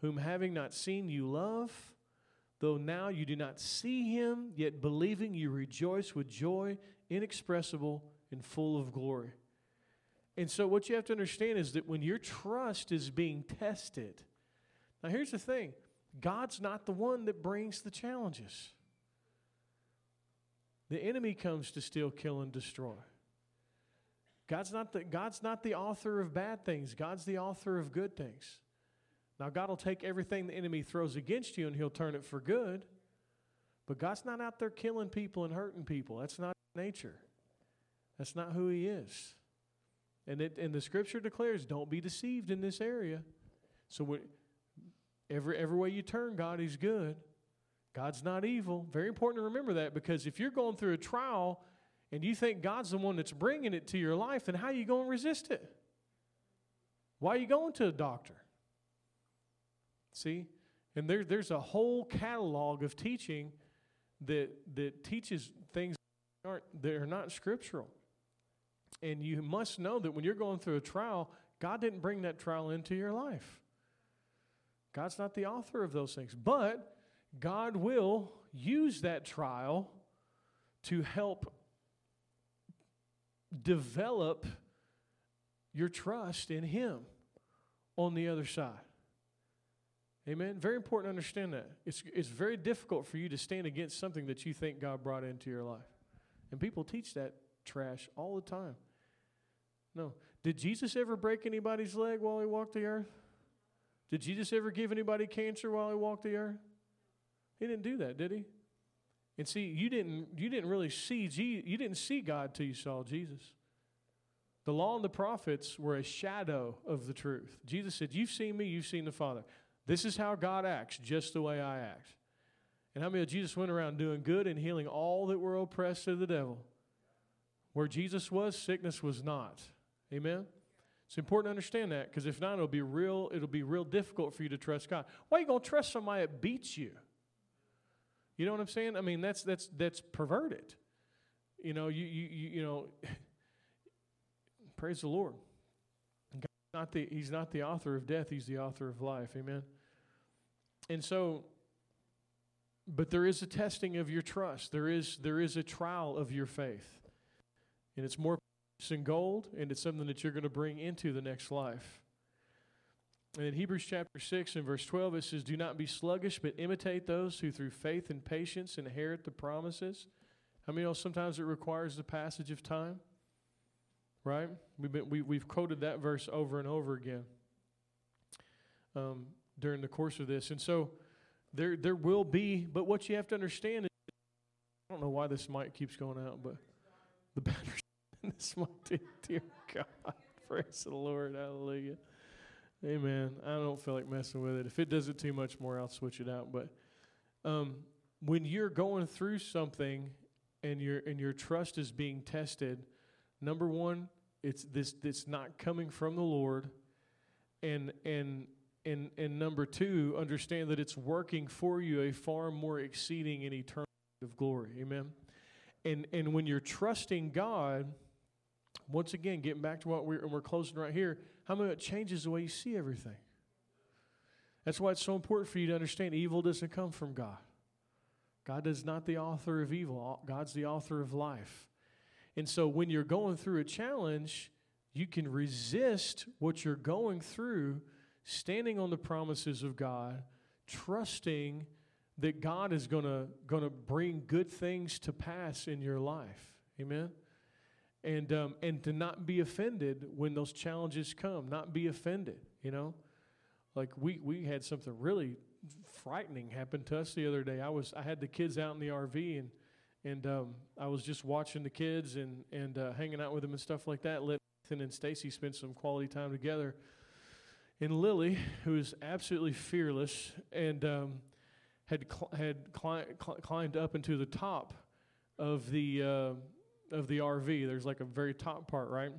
Whom having not seen you love, though now you do not see him, yet believing you rejoice with joy inexpressible and full of glory. And so what you have to understand is that when your trust is being tested, now here's the thing, God's not the one that brings the challenges. The enemy comes to steal, kill, and destroy. God's not the author of bad things. God's the author of good things. Now, God will take everything the enemy throws against you, and he'll turn it for good. But God's not out there killing people and hurting people. That's not nature. That's not who he is. And the scripture declares, don't be deceived in this area. So every way you turn, God is good. God's not evil. Very important to remember that, because if you're going through a trial and you think God's the one that's bringing it to your life, then how are you going to resist it? Why are you going to a doctor? See? And there's a whole catalog of teaching that teaches things that are not scriptural. And you must know that when you're going through a trial, God didn't bring that trial into your life. God's not the author of those things. But God will use that trial to help develop your trust in him on the other side. Amen? Very important to understand that. It's very difficult for you to stand against something that you think God brought into your life. And people teach that trash all the time. No. Did Jesus ever break anybody's leg while he walked the earth? Did Jesus ever give anybody cancer while he walked the earth? He didn't do that, did he? And see, you didn't really see you didn't see God till you saw Jesus. The law and the prophets were a shadow of the truth. Jesus said, "You've seen me, you've seen the Father. This is how God acts, just the way I act." And how many of Jesus went around doing good and healing all that were oppressed of the devil? Where Jesus was, sickness was not. Amen? It's important to understand that, because if not, it'll be real difficult for you to trust God. Why are you going to trust somebody that beats you? You know what I'm saying? I mean, that's perverted. You know, you know, praise the Lord. God's he's not the author of death, he's the author of life. Amen. And so, but there is a testing of your trust. There is a trial of your faith. And it's more than gold, and it's something that you're going to bring into the next life. And in Hebrews chapter 6 and verse 12, it says, "Do not be sluggish, but imitate those who through faith and patience inherit the promises." How many of y'all, sometimes it requires the passage of time? Right? We've quoted that verse over and over again during the course of this. And so there will be, but what you have to understand is, I don't know why this mic keeps going out, but the batteries in this mic, dear God, praise the Lord, hallelujah. Amen. I don't feel like messing with it. If it does it too much more, I'll switch it out. But when you're going through something and your trust is being tested, number one, it's not coming from the Lord, and number two, understand that it's working for you a far more exceeding and eternal of glory. Amen. And when you're trusting God, once again, getting back to what we're closing right here, how many of it changes the way you see everything? That's why it's so important for you to understand evil doesn't come from God. God is not the author of evil. God's the author of life. And so when you're going through a challenge, you can resist what you're going through, standing on the promises of God, trusting that God is going to bring good things to pass in your life. Amen? And to not be offended when those challenges come. Not be offended, you know? Like we had something really frightening happen to us the other day. I had the kids out in the RV, and I was just watching the kids and hanging out with them and stuff like that. Let Ethan and Stacy spend some quality time together. And Lily, who is absolutely fearless and had climbed up into the top of the RV. There's like a very top part, right?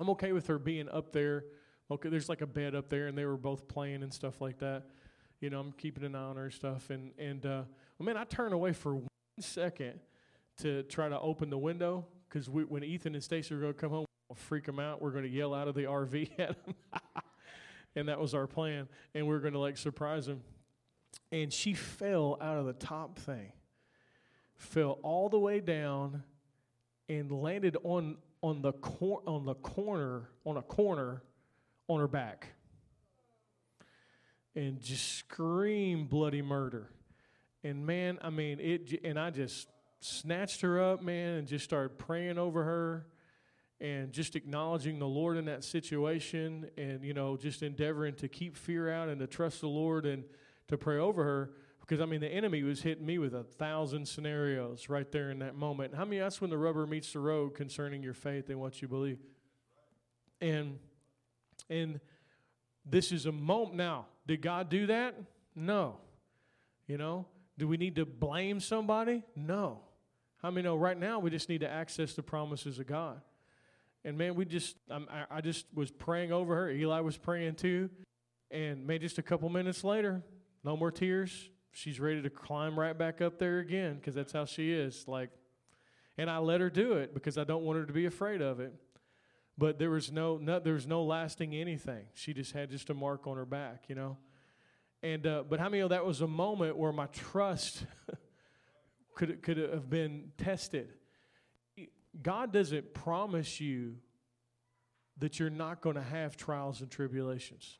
I'm okay with her being up there. Okay, there's like a bed up there, and they were both playing and stuff like that. You know, I'm keeping an eye on her and stuff. And I turn away for 1 second to try to open the window, because when Ethan and Stacy are going to come home, we'll freak them out. We're going to yell out of the RV at them. And that was our plan. And we're going to like surprise them. And she fell out of the top thing, fell all the way down, and landed on a corner on her back, and just screamed bloody murder. And man, I mean it. And I just snatched her up, man, and just started praying over her, and just acknowledging the Lord in that situation, and you know, just endeavoring to keep fear out and to trust the Lord and to pray over her. Because, I mean, the enemy was hitting me with 1,000 scenarios right there in that moment. How many, that's when the rubber meets the road concerning your faith and what you believe. And this is a moment. Now, did God do that? No. You know, do we need to blame somebody? No. How many know right now we just need to access the promises of God? And, man, we just, I just was praying over her. Eli was praying too. And, man, just a couple minutes later, no more tears. She's ready to climb right back up there again because that's how she is. Like, and I let her do it because I don't want her to be afraid of it. But there was no lasting anything. She just had just a mark on her back, you know. And but how many of that was a moment where my trust could have been tested? God doesn't promise you that you're not going to have trials and tribulations.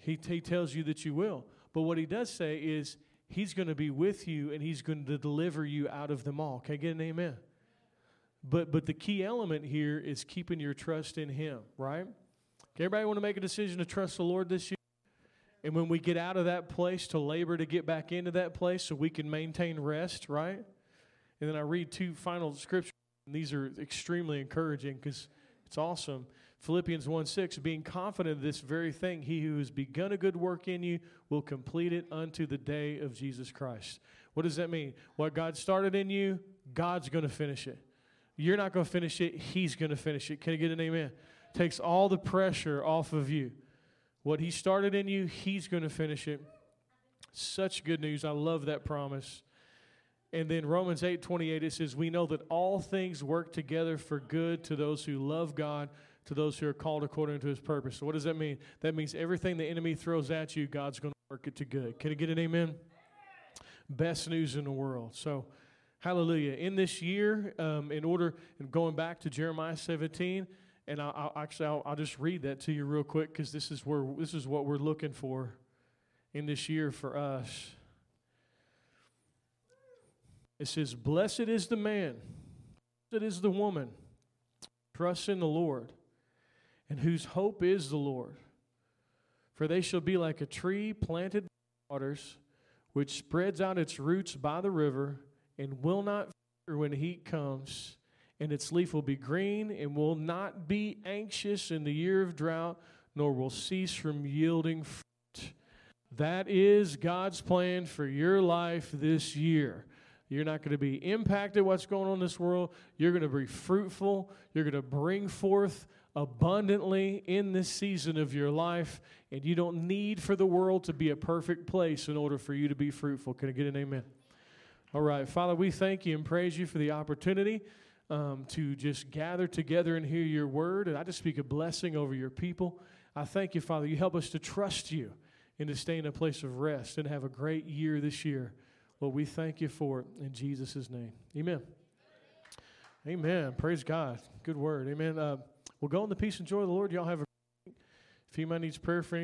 He tells you that you will. But what he does say is he's going to be with you and he's going to deliver you out of them all. Can I get an amen? But the key element here is keeping your trust in him, right? Okay, everybody want to make a decision to trust the Lord this year? And when we get out of that place, to labor to get back into that place so we can maintain rest, right? And then I read two final scriptures, and these are extremely encouraging because it's awesome. Philippians 1:6, being confident of this very thing, he who has begun a good work in you will complete it unto the day of Jesus Christ. What does that mean? What God started in you, God's going to finish it. You're not going to finish it. He's going to finish it. Can I get an amen? Takes all the pressure off of you. What he started in you, he's going to finish it. Such good news. I love that promise. And then Romans 8:28, it says, we know that all things work together for good to those who love God, to those who are called according to his purpose. So what does that mean? That means everything the enemy throws at you, God's going to work it to good. Can I get an amen? Amen. Best news in the world. So, hallelujah. In this year, going back to Jeremiah 17, and I'll just read that to you real quick because this is what we're looking for in this year for us. It says, blessed is the man, blessed is the woman, trusts in the Lord, and whose hope is the Lord. For they shall be like a tree planted by waters, which spreads out its roots by the river, and will not fear when heat comes, and its leaf will be green, and will not be anxious in the year of drought, nor will cease from yielding fruit. That is God's plan for your life this year. You're not going to be impacted what's going on in this world. You're going to be fruitful. You're going to bring forth abundantly in this season of your life. And you don't need for the world to be a perfect place in order for you to be fruitful. Can I get an amen? All right. Father, we thank you and praise you for the opportunity to just gather together and hear your word. And I just speak a blessing over your people. I thank you, Father. You help us to trust you and to stay in a place of rest and have a great year this year. Well, we thank you for it in Jesus' name. Amen. Amen. Praise God. Good word. Amen. We'll go in the peace and joy of the Lord. Y'all have a great week. If anybody needs prayer for anything,